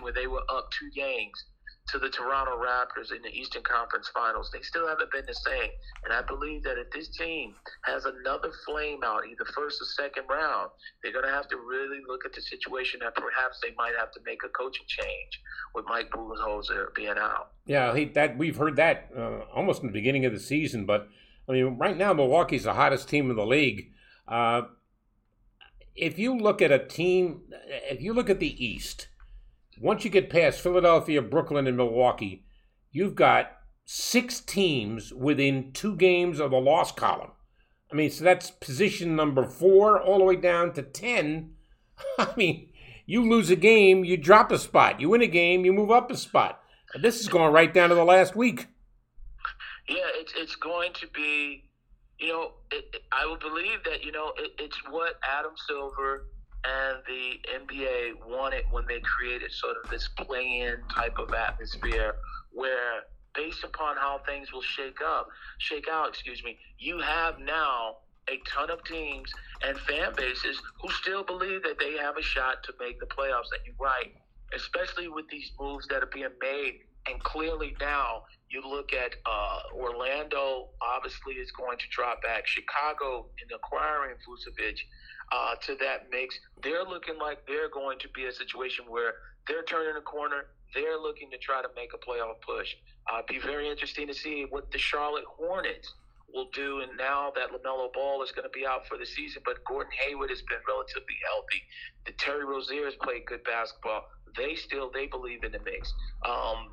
Where they were up 2 games to the Toronto Raptors in the Eastern Conference Finals. They still haven't been the same. And I believe that if this team has another flame out, either first or second round, they're going to have to really look at the situation that perhaps they might have to make a coaching change with Mike Budenholzer being out. Yeah, we've heard that almost in the beginning of the season. But, I mean, right now Milwaukee's the hottest team in the league. If you look at a team, if you look at the East, once you get past Philadelphia, Brooklyn, and Milwaukee, you've got 6 teams within 2 games of the loss column. I mean, so that's position number 4 all the way down to 10. I mean, you lose a game, you drop a spot. You win a game, you move up a spot. This is going right down to the last week. Yeah, it's going to be, you know, I would believe that, you know, it's what Adam Silver and the NBA wanted when they created sort of this play-in type of atmosphere where, based upon how things will shake out, you have now a ton of teams and fan bases who still believe that they have a shot to make the playoffs. That you're right, especially with these moves that are being made. And clearly now you look at Orlando, obviously, is going to drop back. Chicago, in acquiring Vucevic to that mix, they're looking like they're going to be a situation where they're turning a corner. They're looking to try to make a playoff push. Be very interesting to see what the Charlotte Hornets will do. And now that LaMelo Ball is going to be out for the season, but Gordon Hayward has been relatively healthy. Terry Rozier has played good basketball. They believe in the mix.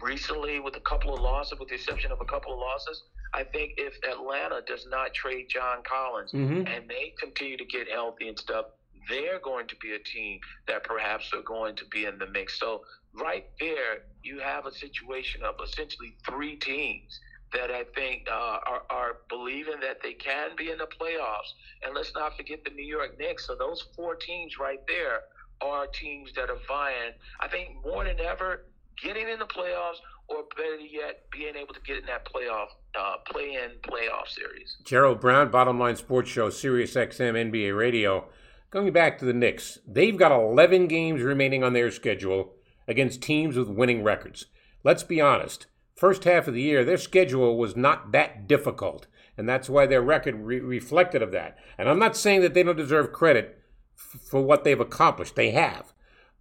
Recently, with the exception of a couple of losses, I think if Atlanta does not trade John Collins and they continue to get healthy and stuff, they're going to be a team that perhaps are going to be in the mix. So right there, you have a situation of essentially 3 teams that I think are believing that they can be in the playoffs. And let's not forget the New York Knicks. So those 4 teams right there are teams that are vying, I think, more than ever, getting in the playoffs, or better yet, being able to get in that play-in playoff series. Gerald Brown, Bottom Line Sports Show, Sirius XM, NBA Radio. Going back to the Knicks, they've got 11 games remaining on their schedule against teams with winning records. Let's be honest. First half of the year, their schedule was not that difficult, and that's why their record reflected of that. And I'm not saying that they don't deserve credit for what they've accomplished. They have.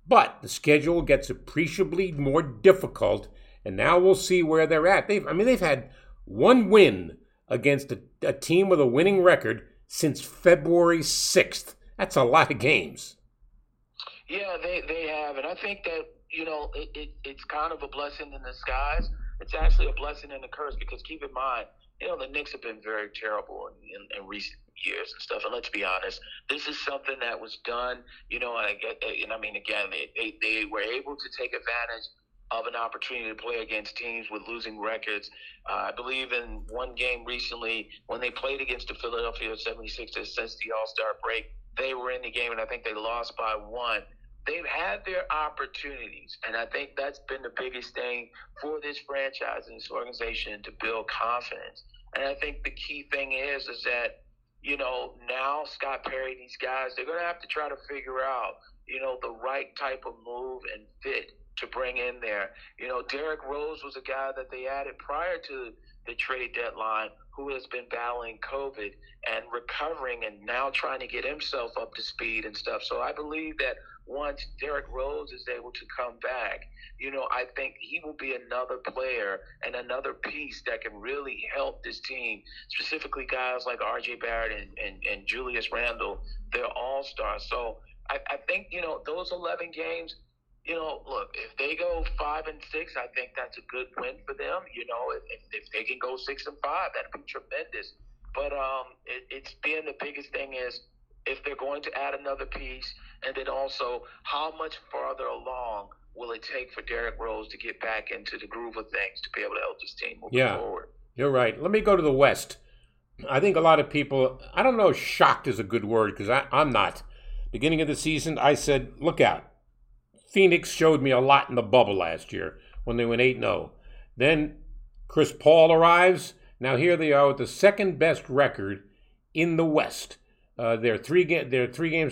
But the schedule gets appreciably more difficult, and now we'll see where they're at. They've had 1 win against a team with a winning record since February 6th. That's a lot of games. Yeah, they have. And I think that, you know, it's kind of a blessing in disguise. It's actually a blessing and a curse, because keep in mind, you know, the Knicks have been very terrible in recent years and stuff. And let's be honest, this is something that was done, you know, they were able to take advantage of an opportunity to play against teams with losing records. I believe in one game recently, when they played against the Philadelphia 76ers since the All-Star break, they were in the game, and I think they lost by 1. They've had their opportunities, and I think that's been the biggest thing for this franchise and this organization, to build confidence. And I think the key thing is that, you know, now Scott Perry, these guys, they're going to have to try to figure out, you know, the right type of move and fit to bring in there. You know, Derrick Rose was a guy that they added prior to the trade deadline, who has been battling COVID and recovering, and now trying to get himself up to speed and stuff. So I believe that once Derrick Rose is able to come back, you know, I think he will be another player and another piece that can really help this team, specifically guys like R.J. Barrett and Julius Randle. They're all-stars. So I think, you know, those 11 games, you know, look, if they go 5-6, I think that's a good win for them. You know, if they can go 6-5, that'd be tremendous. But it's been the biggest thing is if they're going to add another piece, and then also how much farther along will it take for Derrick Rose to get back into the groove of things to be able to help this team move forward? You're right. Let me go to the West. I think a lot of people, I don't know, shocked is a good word, because I'm not. Beginning of the season, I said, look out. Phoenix showed me a lot in the bubble last year when they went 8-0. Then Chris Paul arrives. Now here they are with the second best record in the West. They're three games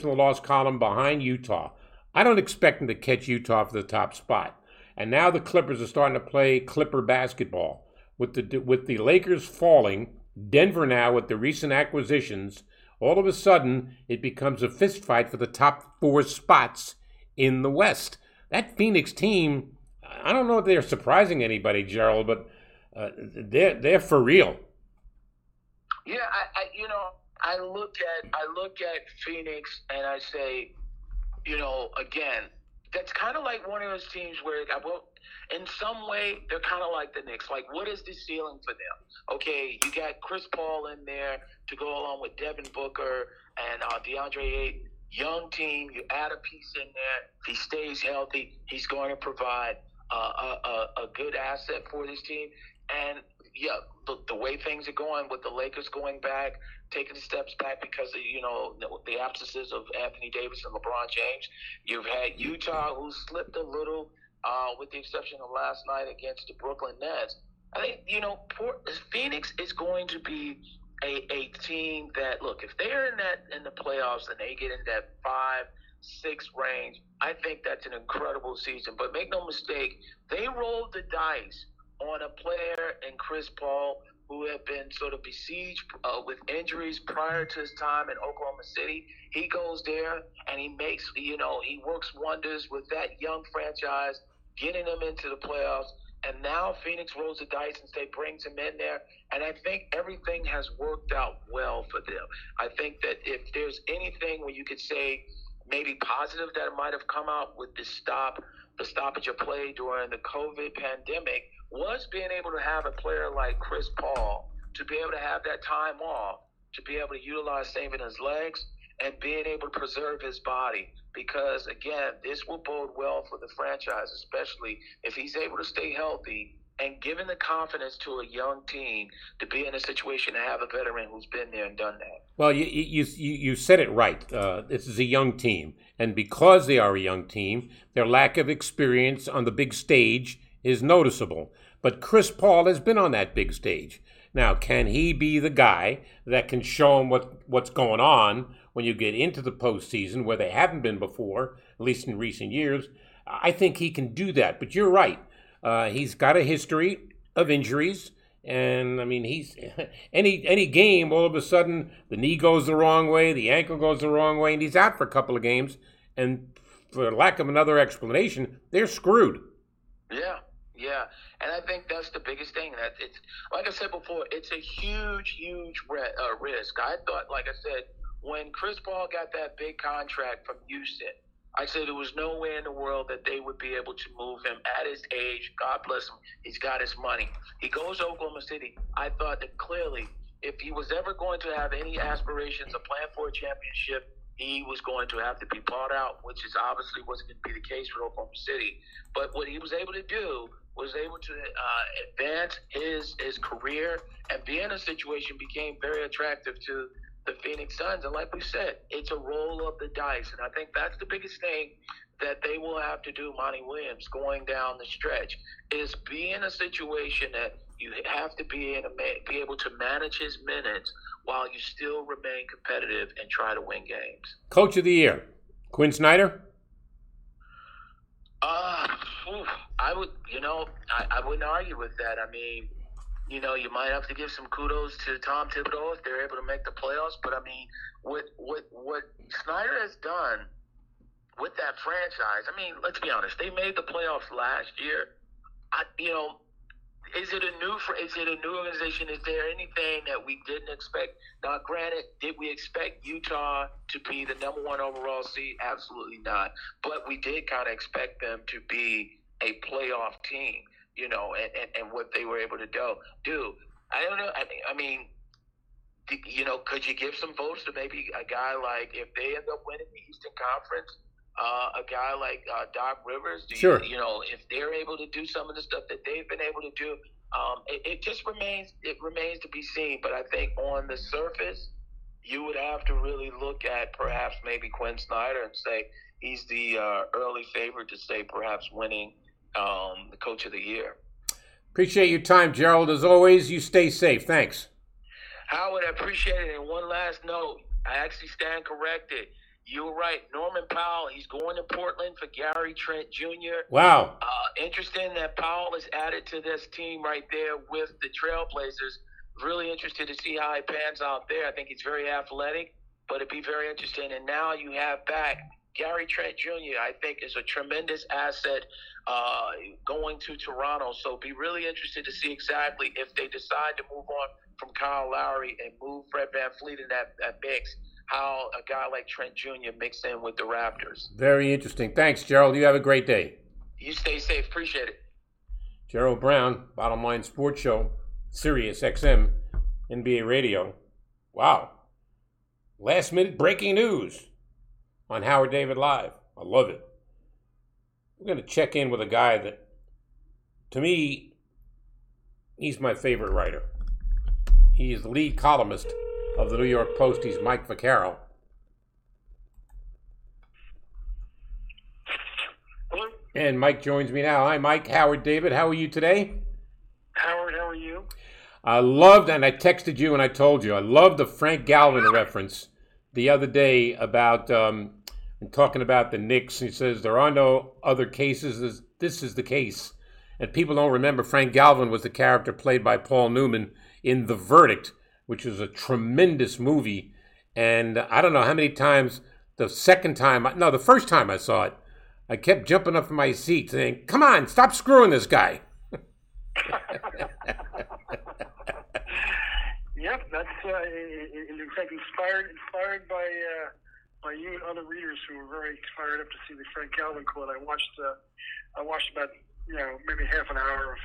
in the loss column behind Utah. I don't expect them to catch Utah for the top spot. And now the Clippers are starting to play Clipper basketball. With the Lakers falling, Denver now with the recent acquisitions, all of a sudden it becomes a fistfight for the top four spots in the West. That Phoenix team, I don't know if they're surprising anybody, Gerald, but they're for real. Yeah, I look at Phoenix and I say, you know, again, that's kind of like one of those teams where in some way they're kind of like the Knicks. Like, what is the ceiling for them? Okay, you got Chris Paul in there to go along with Devin Booker and DeAndre Ayton. Young team, you add a piece in there. If he stays healthy, he's going to provide a good asset for this team. And yeah, the way things are going with the Lakers going back, taking steps back because of, you know, the absences of Anthony Davis and LeBron James. You've had Utah, who slipped a little, with the exception of last night against the Brooklyn Nets. I think, you know, Phoenix is going to be a team that, look, if they're in the playoffs and they get in that 5-6 range, I think that's an incredible season. But make no mistake, they rolled the dice on a player in Chris Paul who had been sort of besieged with injuries prior to his time in Oklahoma City. He goes there and he makes, you know, he works wonders with that young franchise, getting them into the playoffs. And now Phoenix rolls the dice and they brings him in there. And I think everything has worked out well for them. I think that if there's anything where you could say maybe positive that might have come out with the stoppage of play during the COVID pandemic, was being able to have a player like Chris Paul to be able to have that time off, to be able to utilize saving his legs and being able to preserve his body. Because, again, this will bode well for the franchise, especially if he's able to stay healthy and given the confidence to a young team to be in a situation to have a veteran who's been there and done that. Well, you said it right. This is a young team. And because they are a young team, their lack of experience on the big stage is noticeable. But Chris Paul has been on that big stage. Now, can he be the guy that can show him what's going on when you get into the postseason where they haven't been before, at least in recent years? I think he can do that. But you're right. He's got a history of injuries. And, I mean, he's any game, all of a sudden, the knee goes the wrong way, the ankle goes the wrong way, and he's out for a couple of games. And for lack of another explanation, they're screwed. Yeah. And I think that's the biggest thing. That it's, like I said before, it's a huge risk. I thought, like I said, when Chris Paul got that big contract from Houston, I said there was no way in the world that they would be able to move him at his age. God bless him. He's got his money. He goes to Oklahoma City. I thought that clearly if he was ever going to have any aspirations of playing for a championship, he was going to have to be bought out, which is obviously wasn't going to be the case for Oklahoma City. But what he was able to do was able to advance his career and be in a situation became very attractive to the Phoenix Suns. And like we said, it's a roll of the dice. And I think that's the biggest thing that they will have to do, Monty Williams, going down the stretch, is be in a situation that you have to be able to manage his minutes while you still remain competitive and try to win games. Coach of the Year, Quinn Snyder? I wouldn't argue with that. I mean, you know, you might have to give some kudos to Tom Thibodeau if they're able to make the playoffs. But, I mean, what Snyder has done with that franchise, I mean, let's be honest, they made the playoffs last year. Is it a new organization? Is there anything that we didn't expect? Now, granted, did we expect Utah to be the number one overall seed? Absolutely not. But we did kind of expect them to be a playoff team, you know, and what they were able to do. I don't know. I mean, you know, could you give some votes to maybe a guy like, if they end up winning the Eastern Conference, a guy like Doc Rivers, sure. You know, if they're able to do some of the stuff that they've been able to do, it just remains to be seen. But I think on the surface, you would have to really look at perhaps maybe Quinn Snyder and say he's the early favorite to say perhaps winning the Coach of the Year. Appreciate your time, Gerald. As always, you stay safe. Thanks. Howard, I appreciate it. And one last note, I actually stand corrected. You were right. Norman Powell, he's going to Portland for Gary Trent Jr. Wow. Interesting that Powell is added to this team right there with the Trailblazers. Really interested to see how he pans out there. I think he's very athletic, but it'd be very interesting. And now you have back Gary Trent Jr., I think, is a tremendous asset going to Toronto. So be really interested to see exactly if they decide to move on from Kyle Lowry and move Fred VanVleet in that mix, how a guy like Trent Jr. mixed in with the Raptors. Very interesting. Thanks, Gerald. You have a great day. You stay safe. Appreciate it. Gerald Brown, Bottom Line Sports Show, Sirius XM, NBA Radio. Wow. Last-minute breaking news on Howard David Live. I love it. We're going to check in with a guy that, to me, he's my favorite writer. He is the lead columnist of the New York Post. He's Mike Vaccaro. Hello. And Mike joins me now. Hi, Mike. Howard David, how are you today? Howard, how are you? I loved, and I texted you and I told you, I loved the Frank Galvin reference the other day about talking about the Knicks. He says, there are no other cases. This is the case. And people don't remember Frank Galvin was the character played by Paul Newman in The Verdict, which is a tremendous movie. And I don't know how many times, the first time I saw it, I kept jumping up from my seat saying, come on, stop screwing this guy. Yep, that's in fact inspired by you and other readers who were very fired up to see the Frank Galvin quote. I watched about, maybe half an hour of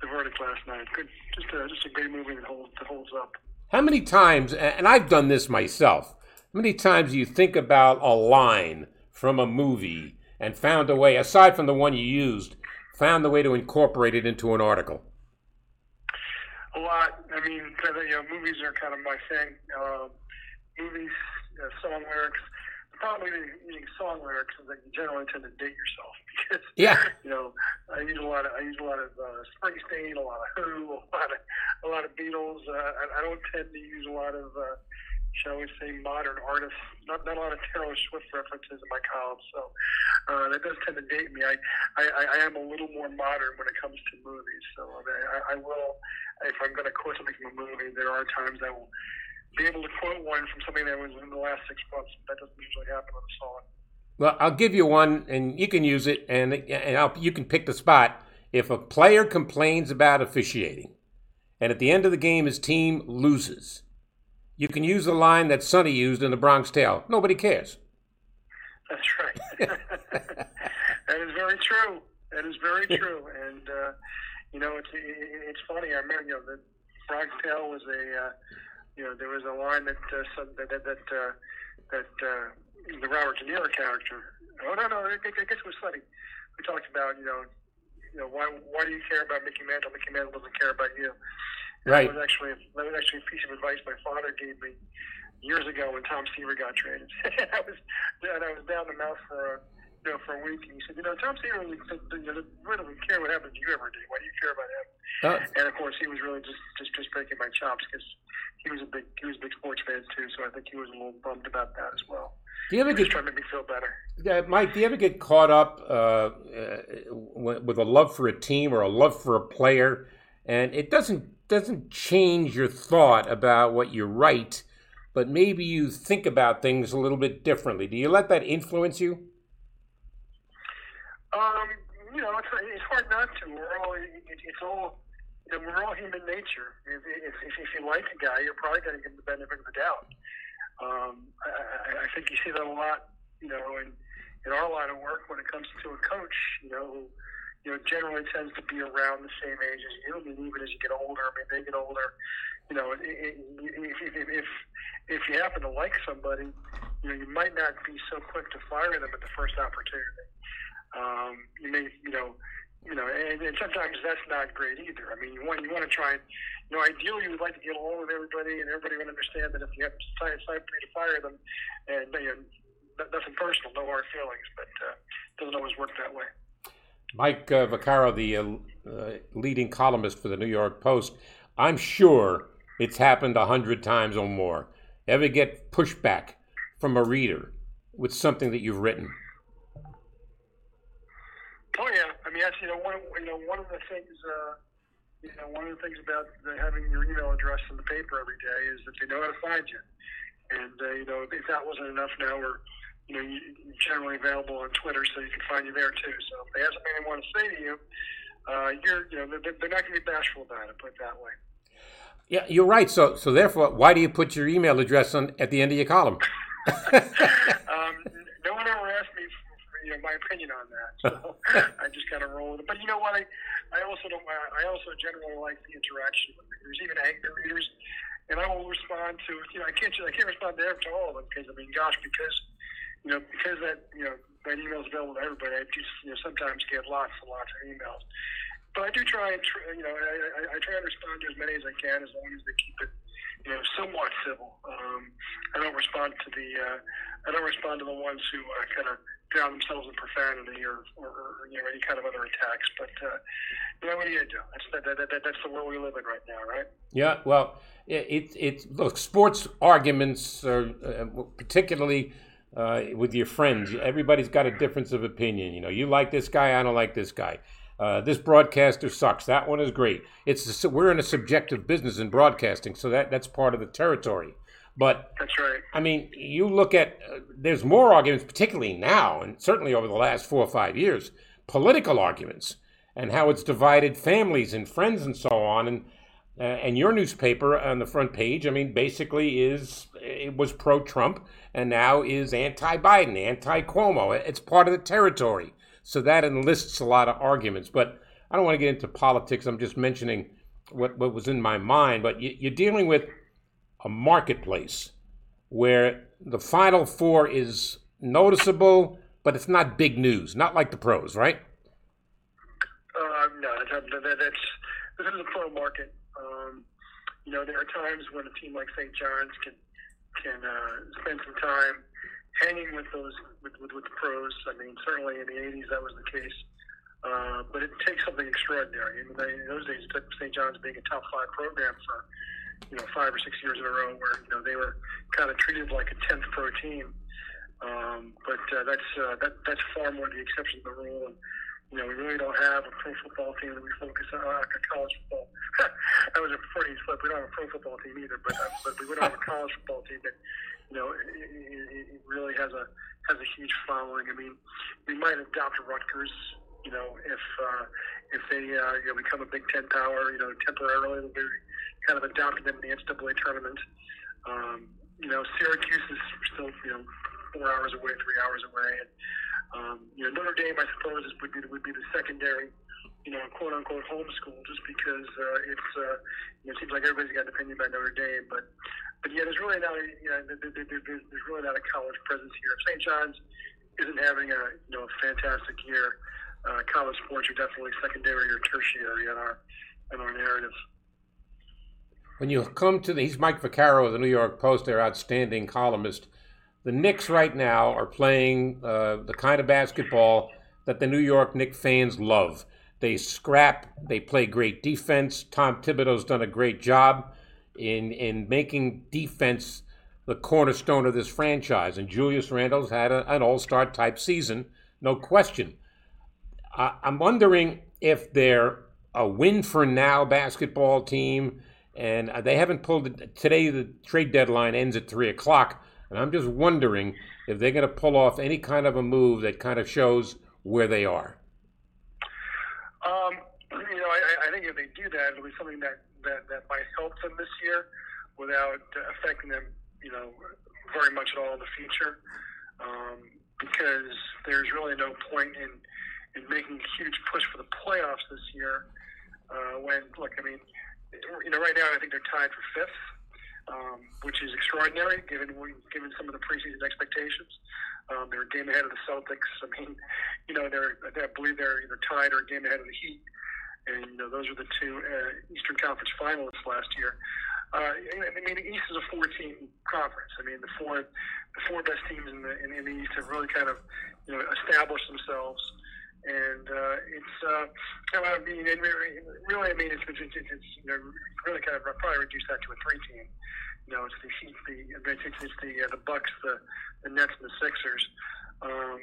The Verdict last night. Good, just a great movie that holds up. How many times, and I've done this myself, how many times do you think about a line from a movie and found a way, aside from the one you used, found a way to incorporate it into an article? A lot. I mean, movies are kind of my thing. Movies, song lyrics. The problem with using song lyrics is that you generally tend to date yourself. Because, yeah. I use a lot of Springsteen, a lot of Who, a lot of Beatles. I don't tend to use a lot of, shall we say, modern artists. Not a lot of Taylor Swift references in my column, so that does tend to date me. I am a little more modern when it comes to movies, so I will, if I'm going to quote something from a movie, there are times I will be able to quote one from something that was in the last 6 months. That doesn't usually happen on a song. Well, I'll give you one, and you can use it, and you can pick the spot. If a player complains about officiating, and at the end of the game his team loses, you can use the line that Sonny used in The Bronx Tale. Nobody cares. That's right. That is very true. That is very true. And, it's funny. I remember, The Bronx Tale was a, there was a line that the Robert De Niro character. Oh no! I guess it was Sonny. We talked about why do you care about Mickey Mantle? Mickey Mantle doesn't care about you. Right. That was actually a piece of advice my father gave me years ago when Tom Seaver got traded. I was down the mouth for a week, and he said, Tom Seaver really doesn't care what happened to you ever did. Why do you care about him? Oh. And of course, he was really just breaking my chops because he was a big sports fan too. So I think he was a little bummed about that as well. Do you ever get trying to make me feel better? Yeah, Mike, do you ever get caught up with a love for a team or a love for a player, and it doesn't change your thought about what you write, but maybe you think about things a little bit differently? Do you let that influence you? It's hard not to. It's all And we're all human nature. If you like a guy, you're probably going to give him the benefit of the doubt. I think you see that a lot, you know, in our line of work when it comes to a coach, who generally tends to be around the same age as you. I mean, even as you get older, they get older. You know, if you happen to like somebody, you might not be so quick to fire them at the first opportunity. And sometimes that's not great either. I mean, you want to try and, ideally you would like to get along with everybody, and everybody would understand that if you have to decide for you to fire them, and nothing personal, no hard feelings, but it doesn't always work that way. Mike Vaccaro, the leading columnist for the New York Post, I'm sure it's happened 100 times or more. Ever get pushback from a reader with something that you've written? Oh yeah, I mean that's one of the things about having your email address in the paper every day is that they know how to find you, and if that wasn't enough, now we're you're generally available on Twitter, so you can find you there too. So if they have something they want to say to you, they're not going to be bashful about it. Put it that way. Yeah, you're right. So therefore, why do you put your email address on at the end of your column? No one ever asked me for my opinion on that, so I just kind of roll with it. But you know what? I also generally like the interaction with readers, even angry readers, and I will respond to I can't respond to all of them because that email is available to everybody. I just sometimes get lots and lots of emails, but I do try and I try and respond to as many as I can, as long as they keep it somewhat civil. I don't respond to the ones who kind of drown themselves in profanity or any kind of other attacks. But what do you do? That's the world we live in right now, right? Yeah. Well, look, sports arguments are particularly. With your friends, everybody's got a difference of opinion. You like this guy, I don't like this guy. This broadcaster sucks. That one is great. We're in a subjective business in broadcasting, so that's part of the territory. But that's right. I mean, you look at there's more arguments, particularly now, and certainly over the last 4 or 5 years, political arguments and how it's divided families and friends and so on. And your newspaper on the front page, basically it was pro-Trump and now is anti-Biden, anti-Cuomo. It's part of the territory. So that enlists a lot of arguments. But I don't want to get into politics. I'm just mentioning what was in my mind. But you're dealing with a marketplace where the Final Four is noticeable, but it's not big news, not like the pros, right? No, this is a pro market. There are times when a team like St. John's can spend some time hanging with those with the pros. Certainly in the 80s that was the case. But it takes something extraordinary. In those days, it took St. John's being a top 5 program for 5 or 6 years in a row, where they were kind of treated like a 10th pro team. But that's far more the exception than the rule. We really don't have a pro football team that we focus on, college football. That was a pretty slip. We don't have a pro football team either, but we would have a college football team that, it really has a huge following. We might adopt Rutgers, if they become a Big Ten power, temporarily. We kind of adopted them in the NCAA tournament. Syracuse is still 4 hours away, 3 hours away, and. Notre Dame, I suppose, would be the secondary, quote unquote homeschool, just because it seems like everybody's got an opinion about Notre Dame, but there's really not a college presence here. If St. John's isn't having a fantastic year, college sports are definitely secondary or tertiary in our narrative. When you come to he's Mike Vaccaro of the New York Post, their outstanding columnist. The Knicks right now are playing the kind of basketball that the New York Knicks fans love. They scrap. They play great defense. Tom Thibodeau's done a great job in making defense the cornerstone of this franchise. And Julius Randle's had an all-star type season, no question. I'm wondering if they're a win-for-now basketball team, and they haven't pulled it. Today the trade deadline ends at 3 o'clock. And I'm just wondering if they're going to pull off any kind of a move that kind of shows where they are. I think think if they do that, it'll be something that might help them this year without affecting them, very much at all in the future. Because there's really no point in making a huge push for the playoffs this year. Right now I think they're tied for fifth, which is extraordinary given some of the preseason expectations. They're a game ahead of the Celtics. I believe they're either tied or a game ahead of the Heat. And those were the two Eastern Conference finalists last year. The East is a four-team conference. The four best teams in the East have really kind of established themselves. And really kind of probably reduce that to a three-team. It's the Heat, the Bucks, the Nets, and the Sixers. I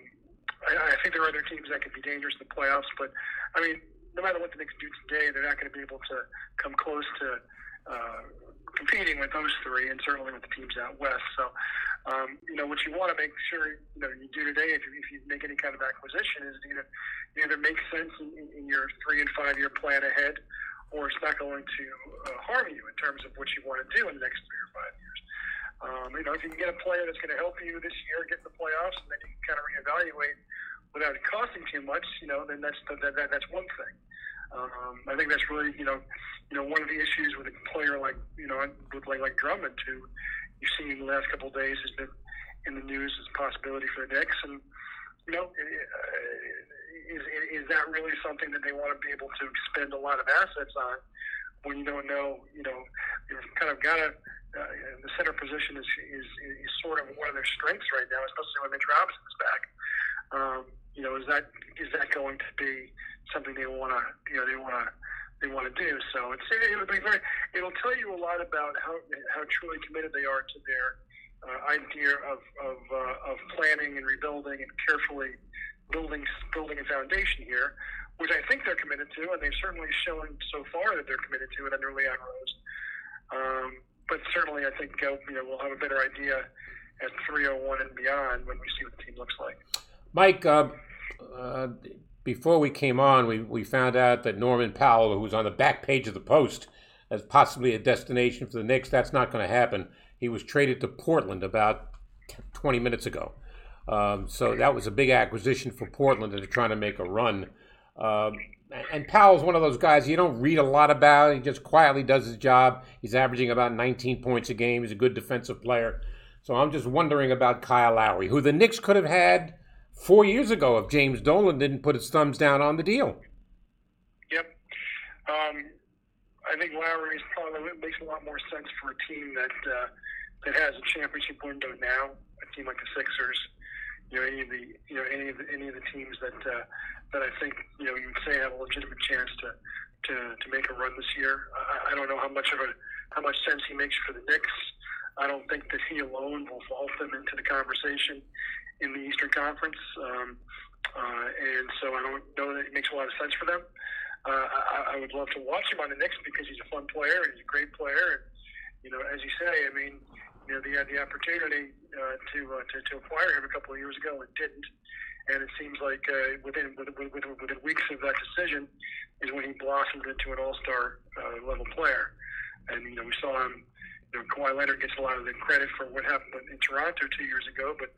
think there are other teams that could be dangerous in the playoffs, but no matter what the Knicks do today, they're not going to be able to come close to competing with those three, and certainly with the teams out west. So, what you want to make sure you do today, if you make any kind of acquisition, is either make sense in your 3 and 5 year plan ahead, or it's not going to harm you in terms of what you want to do in the next 3 or 5 years. If you can get a player that's going to help you this year get the playoffs, and then you can kind of reevaluate without it costing too much, then that's one thing. I think that's really, one of the issues with a player like Drummond, who you've seen in the last couple of days has been in the news as a possibility for the Knicks, and is that really something that they want to be able to expend a lot of assets on when you don't know? You've kind of got the center position is sort of one of their strengths right now, especially when Mitch Robinson's back. Is that going to be something they want to do? So it'll tell you a lot about how truly committed they are to their idea of planning and rebuilding and carefully building a foundation here, which I think they're committed to, and they've certainly shown so far that they're committed to it under Leon Rose. But certainly, I think we'll have a better idea at 301 and beyond when we see what the team looks like. Mike, before we came on, we found out that Norman Powell, who was on the back page of the Post as possibly a destination for the Knicks, that's not going to happen. He was traded to Portland about 20 minutes ago. So that was a big acquisition for Portland that are trying to make a run. And Powell's one of those guys you don't read a lot about. He just quietly does his job. He's averaging about 19 points a game. He's a good defensive player. So I'm just wondering about Kyle Lowry, who the Knicks could have had 4 years ago if James Dolan didn't put his thumbs down on the deal. Yep. I think Lowry makes a lot more sense for a team that has a championship window now, a team like the Sixers, any of the teams that I think you would say have a legitimate chance to make a run this year. I don't know how much sense he makes for the Knicks. I don't think that he alone will vault them into the conversation in the Eastern Conference, and so I don't know that it makes a lot of sense for them. I would love to watch him on the Knicks because he's a fun player and he's a great player. And, as you say, they had the opportunity to acquire him a couple of years ago and didn't. And it seems like within weeks of that decision is when he blossomed into an all-star level player. And we saw him. Kawhi Leonard gets a lot of the credit for what happened in Toronto 2 years ago, but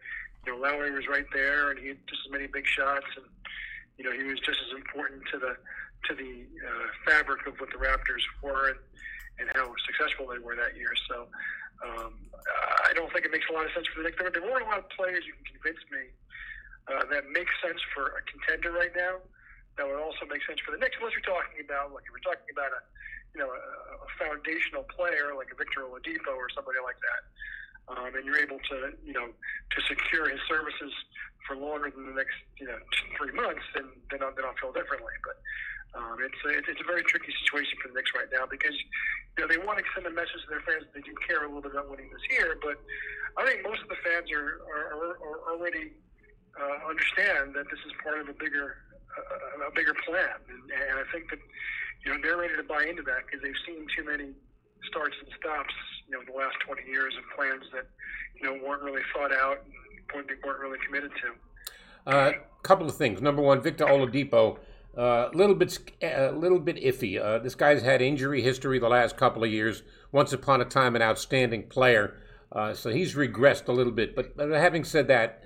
Lowry was right there, and he had just as many big shots, and he was just as important to the fabric of what the Raptors were and how successful they were that year. So I don't think it makes a lot of sense for the Knicks. There weren't a lot of players you can convince me that makes sense for a contender right now. That would also make sense for the Knicks, unless you're talking about a foundational player like a Victor Oladipo or somebody like that, and you're able to secure his services for longer than the next 3 months, then I'll feel differently. But it's a very tricky situation for the Knicks right now because they want to send a message to their fans that they do care a little bit about winning this year. But I think most of the fans are already understand that this is part of a bigger plan, and I think that. They're ready to buy into that because they've seen too many starts and stops, in the last 20 years of plans that, weren't really thought out and weren't really committed to. A couple of things. Number one, Victor Oladipo A little bit iffy. This guy's had injury history the last couple of years. Once upon a time, an outstanding player. So he's regressed a little bit. But having said that,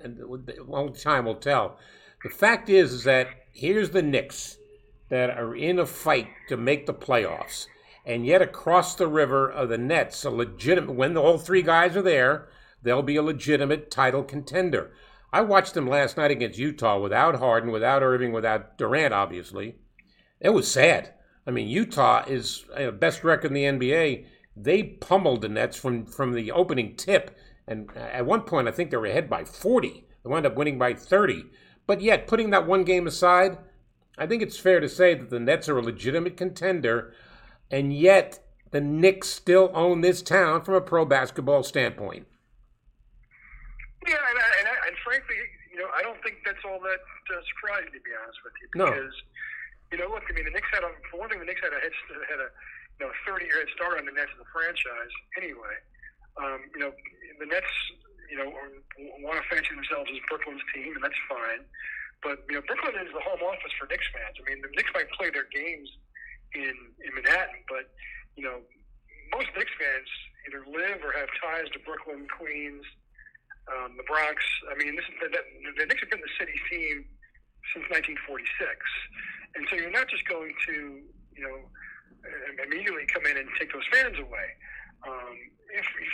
only time will tell. The fact is that here's the Knicks that are in a fight to make the playoffs. And yet across the river are the Nets, a legitimate, when the whole three guys are there, they'll be a legitimate title contender. I watched them last night against Utah without Harden, without Irving, without Durant, obviously. It was sad. I mean, Utah is the best record in the NBA. They pummeled the Nets from the opening tip. And at one point, I think they were ahead by 40. They wound up winning by 30. But yet, putting that one game aside, I think it's fair to say that the Nets are a legitimate contender. And yet, the Knicks still own this town from a pro basketball standpoint. Yeah, and frankly, you know, I don't think that's all that surprising, to be honest with you. Because, you know, look, I mean, the Knicks had, for one thing, the Knicks had a 30-year head start on the Nets as a franchise anyway. You know, the Nets, you know, want to fancy themselves as Brooklyn's team, and that's fine. But, you know, Brooklyn is the home office for Knicks fans. I mean, the Knicks might play their games in Manhattan, but, you know, most Knicks fans either live or have ties to Brooklyn, Queens, the Bronx. I mean, the Knicks have been the city team since 1946, and so you're not just going to, you know, immediately come in and take those fans away.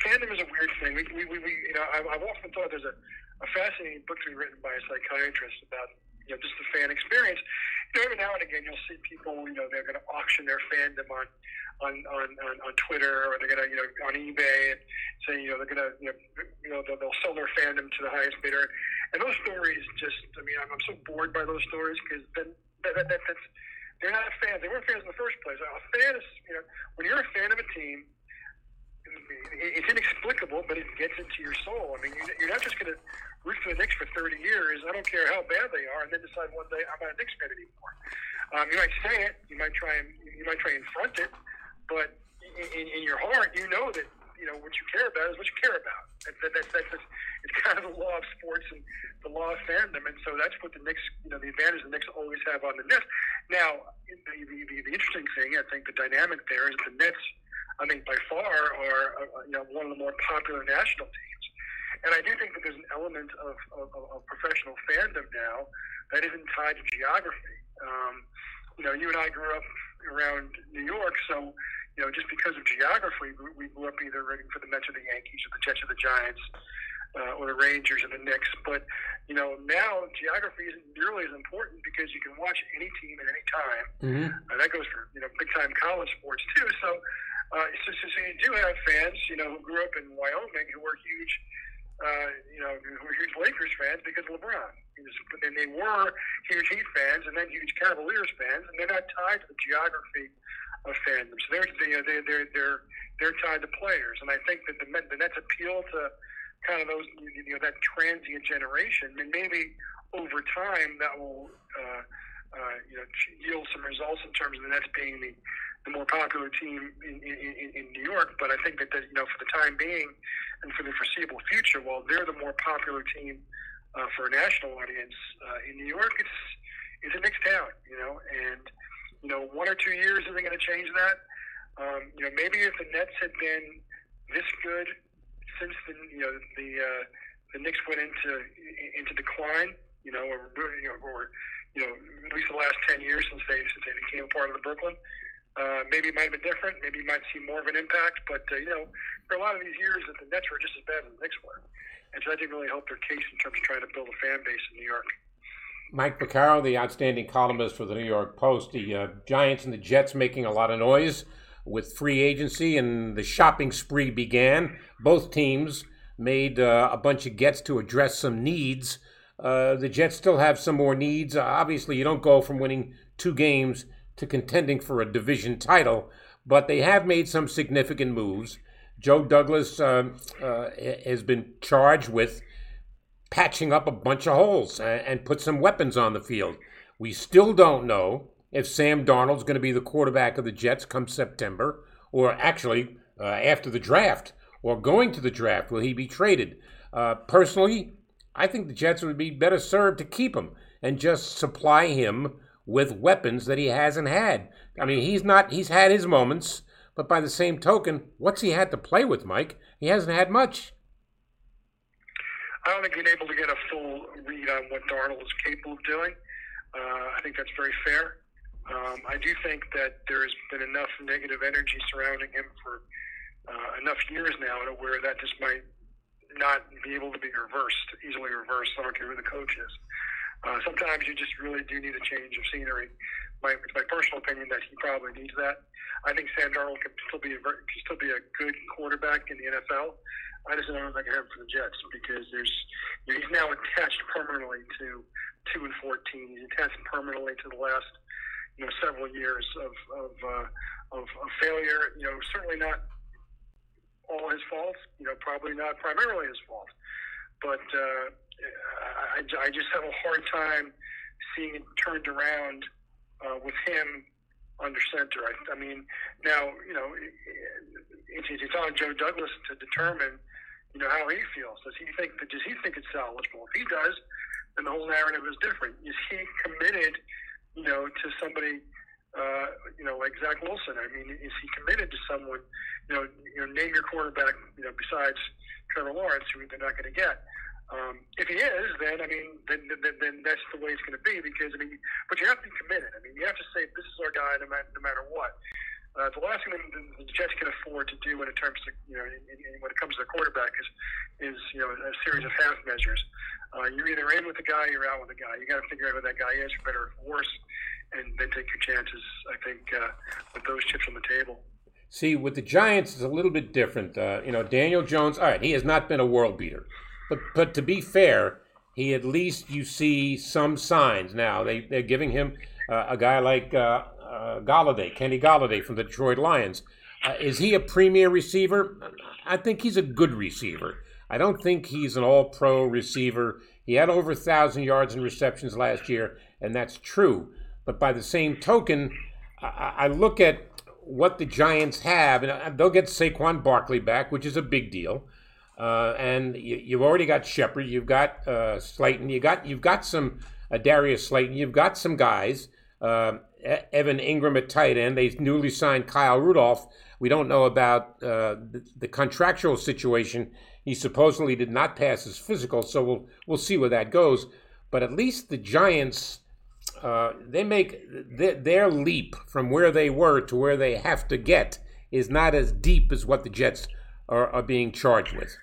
Fandom is a weird thing. We you know, I've often thought there's a fascinating book to be written by a psychiatrist about, you know, just the fan experience. You know, every now and again you'll see people, you know, they're going to auction their fandom on Twitter, or they're gonna, you know, on eBay, and say, you know, they're gonna, you know, they'll sell their fandom to the highest bidder. And those stories, just, I mean, I'm so bored by those stories, because then that's they're not fans. They weren't fans in the first place. A fan is, you know, when you're a fan of a team, it's inexplicable, but it gets into your soul. I mean, you're not just gonna root for the Knicks for 30 years. I don't care how bad they are, and then decide one day I'm not a Knicks fan anymore. You might say it, you might try and front it. But in your heart, you know that, you know, what you care about is what you care about. It's kind of the law of sports and the law of fandom, and so that's what the Knicks, you know, the advantage the Knicks always have on the Nets. Now, the interesting thing, I think, the dynamic there is the Nets. I mean, by far are, you know, one of the more popular national teams, and I do think that there's an element of professional fandom now that isn't tied to geography. You know, you and I grew up around New York, so, you know, just because of geography, we grew up either rooting for the Mets or the Yankees or the Jets or the Giants, or the Rangers or the Knicks. But, you know, now geography isn't nearly as important, because you can watch any team at any time. Mm-hmm. That goes for, you know, big-time college sports, too. So you do have fans, you know, who grew up in Wyoming who were huge, you know, who were huge Lakers fans because of LeBron. And they were huge Heat fans, and then huge Cavaliers fans, and they're not tied to the geography of fandom. So they're tied to players, and I think that the Nets appeal to kind of those, you know, that transient generation, and maybe over time that will you know, yield some results in terms of the Nets being the more popular team in New York. But I think that you know, for the time being and for the foreseeable future, while they're the more popular team. For a national audience in New York, it's a mixed town, you know, and, you know, 1 or 2 years isn't going to change that. You know, maybe if the Nets had been this good since the Knicks went into decline, you know, or you know, at least the last 10 years since they became a part of the Brooklyn. Maybe it might have been different. Maybe you might see more of an impact. But, you know, for a lot of these years, the Nets were just as bad as the Knicks were. And so that didn't really help their case in terms of trying to build a fan base in New York. Mike Vaccaro, the outstanding columnist for the New York Post. The Giants and the Jets making a lot of noise with free agency, and the shopping spree began. Both teams made a bunch of gets to address some needs. The Jets still have some more needs. Obviously, you don't go from winning 2 games to contending for a division title, but they have made some significant moves. Joe Douglas has been charged with patching up a bunch of holes and put some weapons on the field. We still don't know if Sam Darnold's going to be the quarterback of the Jets come September, or actually after the draft, or going to the draft. Will he be traded? Personally, I think the Jets would be better served to keep him and just supply him with weapons that he hasn't had. I mean, he's had his moments, but by the same token, what's he had to play with, Mike? He hasn't had much. I don't think you're able to get a full read on what Darnold is capable of doing. I think that's very fair. I do think that there's been enough negative energy surrounding him for enough years now to where that just might not be able to be easily reversed. I don't care who the coach is. Sometimes you just really do need a change of scenery. It's my personal opinion that he probably needs that. I think Sam Darnold can still be a good quarterback in the NFL. I just don't know if I can have him for the Jets because he's now attached permanently to 2-14. He's attached permanently to the last several years of failure. Certainly not all his fault. Probably not primarily his fault. But I just have a hard time seeing it turned around with him under center. I mean, now, it's on Joe Douglas to determine, how he feels. Does he think it's salvageable? If he does, then the whole narrative is different. Is he committed, to somebody, like Zach Wilson? I mean, is he committed to someone, name your quarterback, besides Trevor Lawrence, who they're not going to get? If he is, then that's the way it's going to be because you have to be committed. I mean, you have to say, this is our guy no matter what. The last thing the Jets can afford to do when it comes to the quarterback is a series of half measures. You're either in with the guy, you're out with the guy. You got to figure out who that guy is, for better or for worse, and then take your chances, I think, with those chips on the table. See, with the Giants, it's a little bit different. Daniel Jones, all right, he has not been a world beater. But to be fair, he at least you see some signs now. They're giving him a guy like Golladay, Kenny Golladay from the Detroit Lions. Is he a premier receiver? I think he's a good receiver. I don't think he's an all-pro receiver. He had over 1,000 yards and receptions last year, and that's true. But by the same token, I look at what the Giants have, and they'll get Saquon Barkley back, which is a big deal. And you've already got Shepard, you've got Slayton, you've got some Darius Slayton, you've got some guys, Evan Ingram at tight end. They newly signed Kyle Rudolph. We don't know about the contractual situation. He supposedly did not pass his physical, so we'll see where that goes. But at least the Giants, they make their leap from where they were to where they have to get is not as deep as what the Jets are being charged with.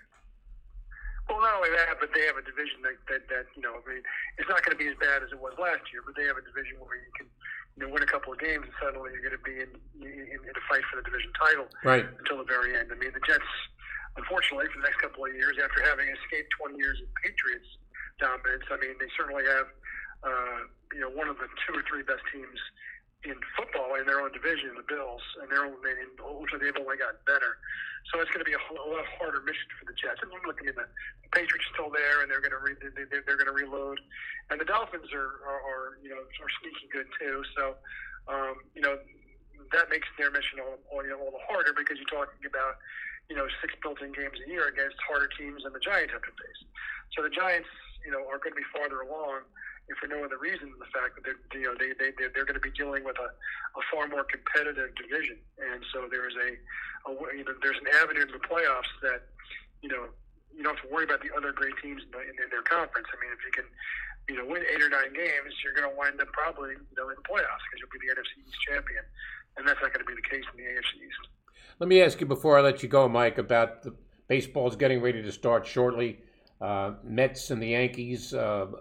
Well, not only that, but they have a division that it's not going to be as bad as it was last year, but they have a division where you can win a couple of games and suddenly you're going to be in a fight for the division title right until the very end. I mean, the Jets, unfortunately, for the next couple of years, after having escaped 20 years of Patriots dominance, I mean, they certainly have one of the two or three best teams in football in their own division, the Bills, and they've only gotten better. So it's going to be a lot harder mission for the Jets. And looking at the Patriots still there, and they're going to reload, and the Dolphins are sneaky good too. So that makes their mission all the harder because you're talking about 6 built-in games a year against harder teams than the Giants have to face. So the Giants are going to be farther along. If for no other reason than the fact that they're going to be dealing with a far more competitive division, and so there is there's an avenue to the playoffs that you don't have to worry about the other great teams in their conference. I mean, if you can win 8 or 9 games, you're going to wind up probably in the playoffs because you'll be the NFC East champion, and that's not going to be the case in the AFC East. Let me ask you before I let you go, Mike, about the baseball's getting ready to start shortly. Mets and the Yankees,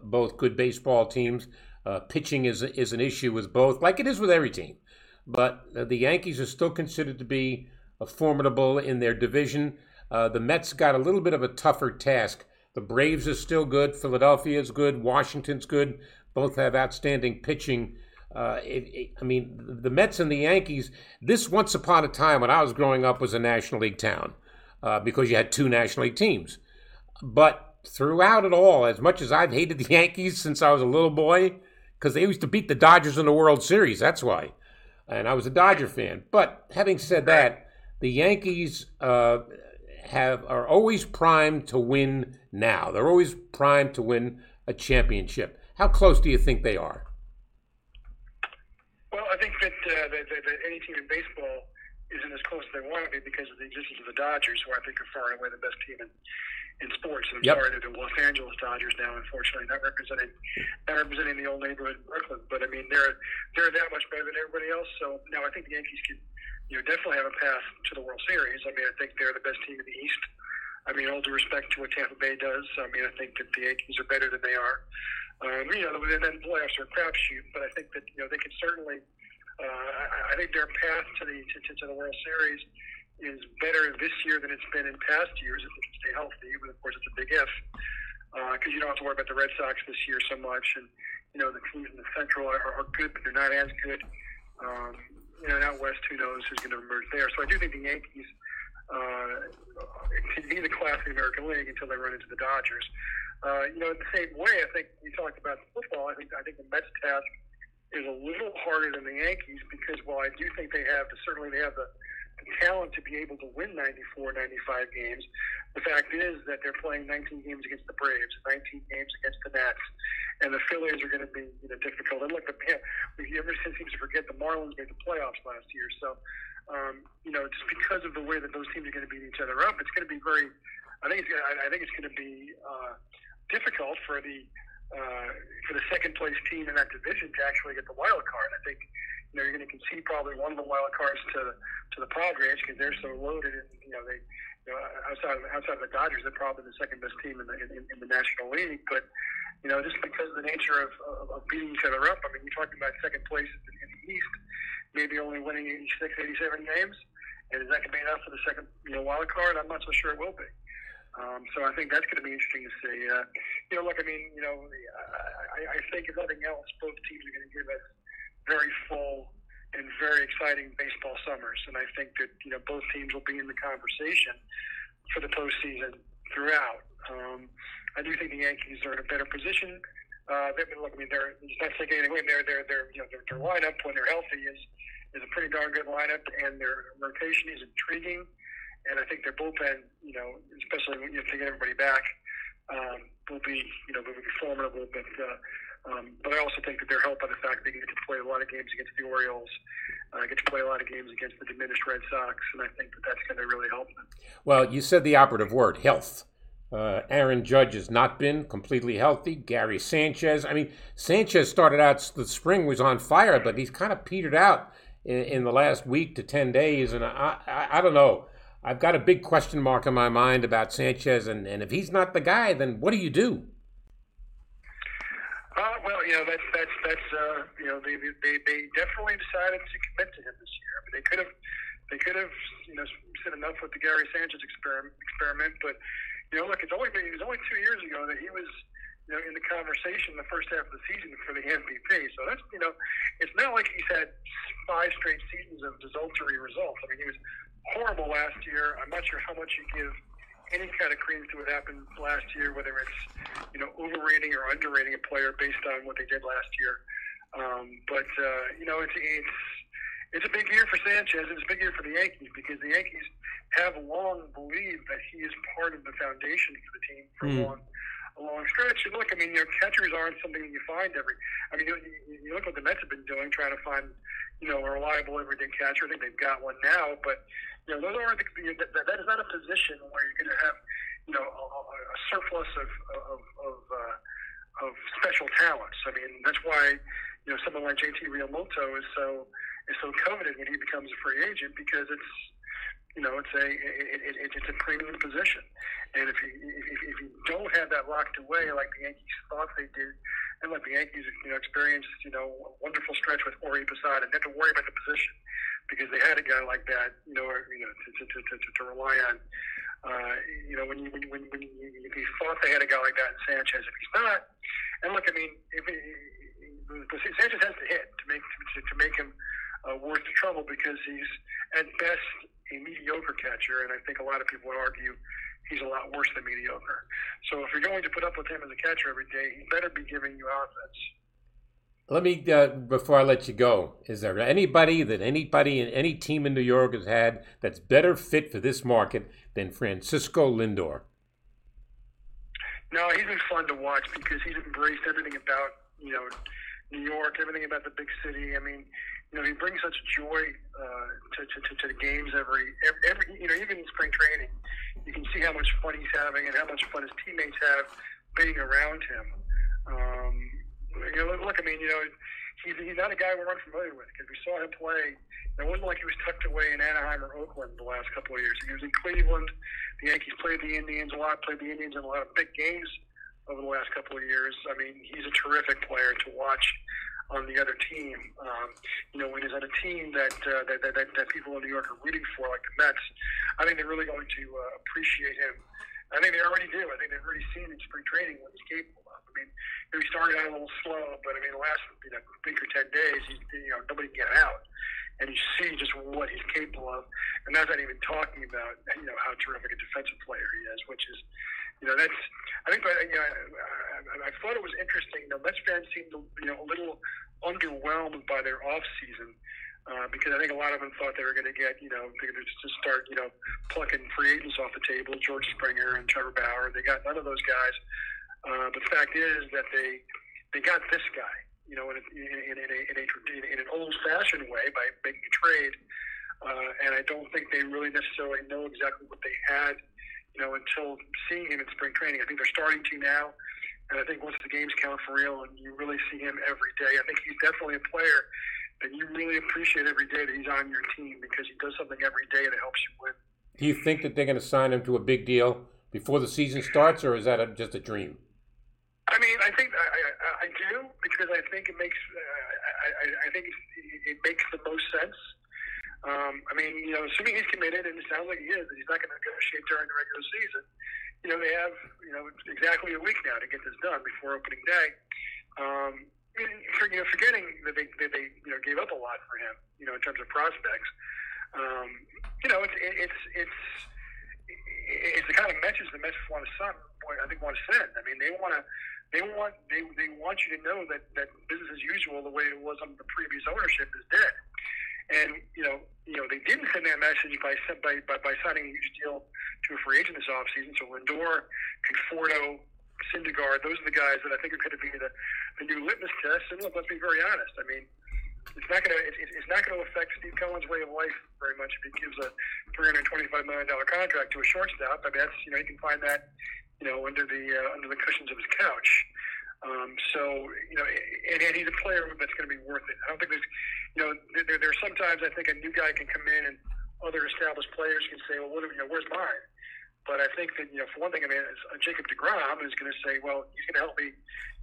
both good baseball teams. Pitching is an issue with both, like it is with every team. But the Yankees are still considered to be formidable in their division. The Mets got a little bit of a tougher task. The Braves are still good. Philadelphia is good. Washington's good. Both have outstanding pitching. The Mets and the Yankees, this once upon a time when I was growing up was a National League town because you had 2 National League teams. But throughout it all, as much as I've hated the Yankees since I was a little boy, because they used to beat the Dodgers in the World Series, that's why. And I was a Dodger fan. But having said that, the Yankees are always primed to win now. They're always primed to win a championship. How close do you think they are? think that any team in baseball isn't as close as they want to be because of the existence of the Dodgers, who I think are far and away the best team in sports. And I'm sorry, they're the Los Angeles Dodgers now, unfortunately, not representing the old neighborhood in Brooklyn. But I mean, they're that much better than everybody else. So now I think the Yankees can, definitely have a path to the World Series. I mean, I think they're the best team in the East. I mean, all due respect to what Tampa Bay does. I mean, I think that the Yankees are better than they are. And then playoffs are a crapshoot, but I think that they could certainly. I think their path to the World Series is better this year than it's been in past years if they can stay healthy. But of course, it's a big if, because you don't have to worry about the Red Sox this year so much. And the teams in the Central are good, but they're not as good. Out West, who knows who's going to emerge there? So I do think the Yankees can be the class of the American League until they run into the Dodgers. In the same way, I think you talked about football. I think the Mets task is a little harder than the Yankees because while I do think they have the talent to be able to win 94, 95 games, the fact is that they're playing 19 games against the Braves, 19 games against the Nats, and the Phillies are going to be difficult. And look, everyone seems to forget the Marlins made the playoffs last year. So just because of the way that those teams are going to beat each other up, it's going to be very. I think it's going to be. Difficult for the second place team in that division to actually get the wild card. I think you're going to concede probably one of the wild cards to the Padres because they're so loaded. And they outside of the Dodgers, they're probably the second best team in the National League. But just because of the nature of beating each other up, I mean, you're talking about second place in the East, maybe only winning 86, 87 games, and is that going to be enough for the second wild card? I'm not so sure it will be. So I think that's going to be interesting to see. I think if nothing else, both teams are going to give us very full and very exciting baseball summers. And I think that, both teams will be in the conversation for the postseason throughout. I do think the Yankees are in a better position. Their lineup when they're healthy is a pretty darn good lineup, and their rotation is intriguing. And I think their bullpen, especially when you get everybody back, will be formidable. But I also think that they're helped by the fact that they get to play a lot of games against the Orioles, get to play a lot of games against the diminished Red Sox, and I think that that's going to really help them. Well, you said the operative word, health. Aaron Judge has not been completely healthy. Gary Sanchez. I mean, Sanchez started out the spring was on fire, but he's kind of petered out in the last week to 10 days, and I don't know. I've got a big question mark in my mind about Sanchez, and if he's not the guy, then what do you do? They definitely decided to commit to him this year. I mean, they could have said enough with the Gary Sanchez experiment, but it was only 2 years ago that he was in the conversation the first half of the season for the MVP. So that's it's not like he's had 5 straight seasons of desultory results. I mean, he was horrible last year. I'm not sure how much you give any kind of credence to what happened last year, whether it's overrating or underrating a player based on what they did last year. It's a big year for Sanchez. It's a big year for the Yankees because the Yankees have long believed that he is part of the foundation for the team for a long stretch. And look, I mean, catchers aren't something that you find you look what the Mets have been doing, trying to find a reliable everyday catcher. I think they've got one now, but that is not a position where you're going to have a surplus of special talents. I mean, that's why someone like JT Realmuto is so coveted when he becomes a free agent because it's a premium position, and if you don't have that locked away like the Yankees thought they did, and like the Yankees experienced a wonderful stretch with Ori Posada, and didn't have to worry about the position because they had a guy like that to rely on. If you thought they had a guy like that in Sanchez, if he's not, and look, I mean, Sanchez has to hit to make him worth the trouble because he's at best a mediocre catcher, and I think a lot of people would argue he's a lot worse than mediocre. So if you're going to put up with him as a catcher every day, he better be giving you offense. Let me, before I let you go, is there anybody in any team in New York has had that's better fit for this market than Francisco Lindor? No, he's been fun to watch because he's embraced everything about New York, everything about the big city. I mean, you know, he brings such joy to the games every, you know, even in spring training, you can see how much fun he's having and how much fun his teammates have being around him. You know, look, I mean, you know, he's not a guy we're unfamiliar with because we saw him play. It wasn't like he was tucked away in Anaheim or Oakland the last couple of years. He was in Cleveland. The Yankees played the Indians a lot, played the Indians in a lot of big games over the last couple of years. I mean, he's a terrific player to watch on the other team. You know, when he's on a team that people in New York are rooting for, like the Mets, I think they're really going to appreciate him. I think they already do. I think they've already seen in spring training what he's capable of. I mean, he started out a little slow, but I mean, the last week or 10 days, you know, nobody can get out, and you see just what he's capable of. And that's not even talking about, you know, how terrific a defensive player he is, which is, you know, that's. I think, you know, I thought it was interesting. The Mets fans seemed, you know, a little underwhelmed by their off season. Because I think a lot of them thought they were going to get, you know, they're going to just start, you know, plucking free agents off the table, George Springer and Trevor Bauer. They got none of those guys. But the fact is that they got this guy, you know, in an old-fashioned way by making a trade. And I don't think they really necessarily know exactly what they had, you know, until seeing him in spring training. I think they're starting to now. And I think once the games count for real and you really see him every day, I think he's definitely a player and you really appreciate every day that he's on your team because he does something every day that helps you win. Do you think that they're going to sign him to a big deal before the season starts, or is that just a dream? I mean, I think I do, because I think it makes I think it makes the most sense. I mean, you know, assuming he's committed, and it sounds like he is, that he's not going to negotiate during the regular season. You know, they have, you know, exactly a week now to get this done before opening day. You know, forgetting that they you know, gave up a lot for him, you know, in terms of prospects. You know, it's the kind of message the Mets want to send. I think want to send. I mean, they want you to know that business as usual, the way it was under the previous ownership, is dead. And you know, they didn't send that message by signing a huge deal to a free agent this offseason. So Lindor, Conforto, Syndergaard, those are the guys that I think are going to be the new litmus test. And look, let's be very honest. I mean, it's not going to affect Steve Cohen's way of life very much if he gives a $325 million contract to a shortstop. I mean, that's, you know, you can find that, you know, under the cushions of his couch. So, you know, and he's a player that's going to be worth it. I don't think there's, you know, there's sometimes I think a new guy can come in and other established players can say, well, what, you know, where's mine? But I think that, you know, for one thing, I mean, Jacob deGrom is going to say, well, he's going to help me,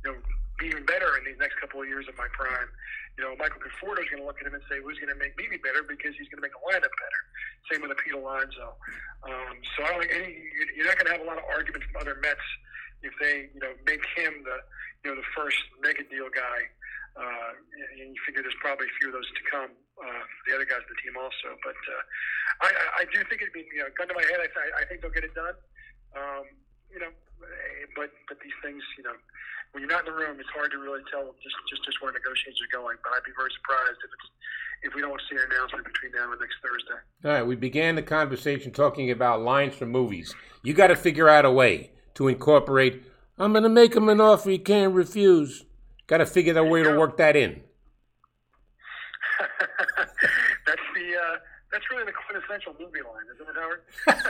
you know, be even better in these next couple of years of my prime. You know, Michael Conforto is going to look at him and say, who's going to make me be better, because he's going to make the lineup better. Same with Pete Alonso. So I don't think you're not going to have a lot of arguments from other Mets if they, you know, make him the first mega deal guy. And you figure there's probably a few of those to come, the other guys on the team also. But I do think it'd be, you know, gun to my head, I think they'll get it done. You know, but these things, you know, when you're not in the room, it's hard to really tell just where negotiations are going. But I'd be very surprised if we don't see an announcement between now and next Thursday. All right, we began the conversation talking about lines from movies. You got to figure out a way to incorporate, I'm going to make him an offer he can't refuse. Got to figure out a way to work that in. That's really the quintessential movie line,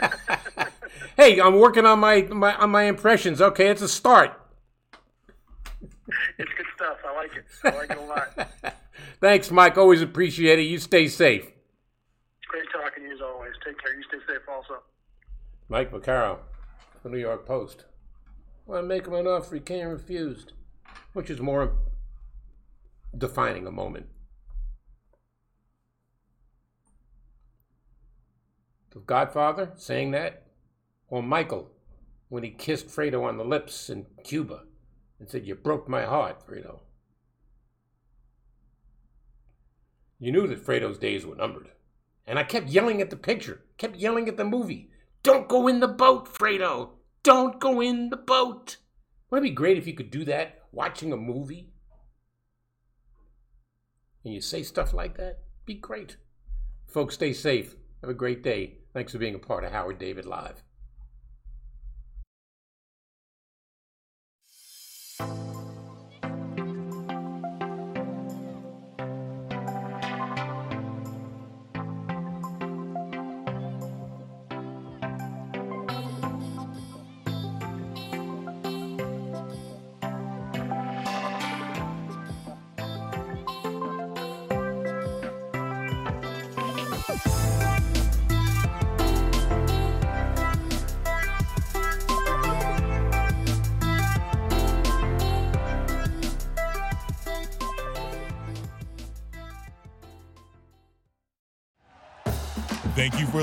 isn't it, Howard? Hey, I'm working on my impressions. Okay, it's a start. It's good stuff. I like it. I like it a lot. Thanks, Mike. Always appreciate it. You stay safe. It's great talking to you as always. Take care. You stay safe also. Mike Vaccaro, the New York Post. Well, make him an offer he can't refuse. Which is more defining a moment the Godfather saying that, or Michael when he kissed Fredo on the lips in Cuba and said, you broke my heart, Fredo. You knew that Fredo's days were numbered, and I kept yelling at the picture, kept yelling at the movie, don't go in the boat, Fredo, don't go in the boat. Wouldn't it be great if you could do that watching a movie? And you say stuff like that? Be great. Folks, stay safe. Have a great day. Thanks for being a part of Howard David Live. Thank you for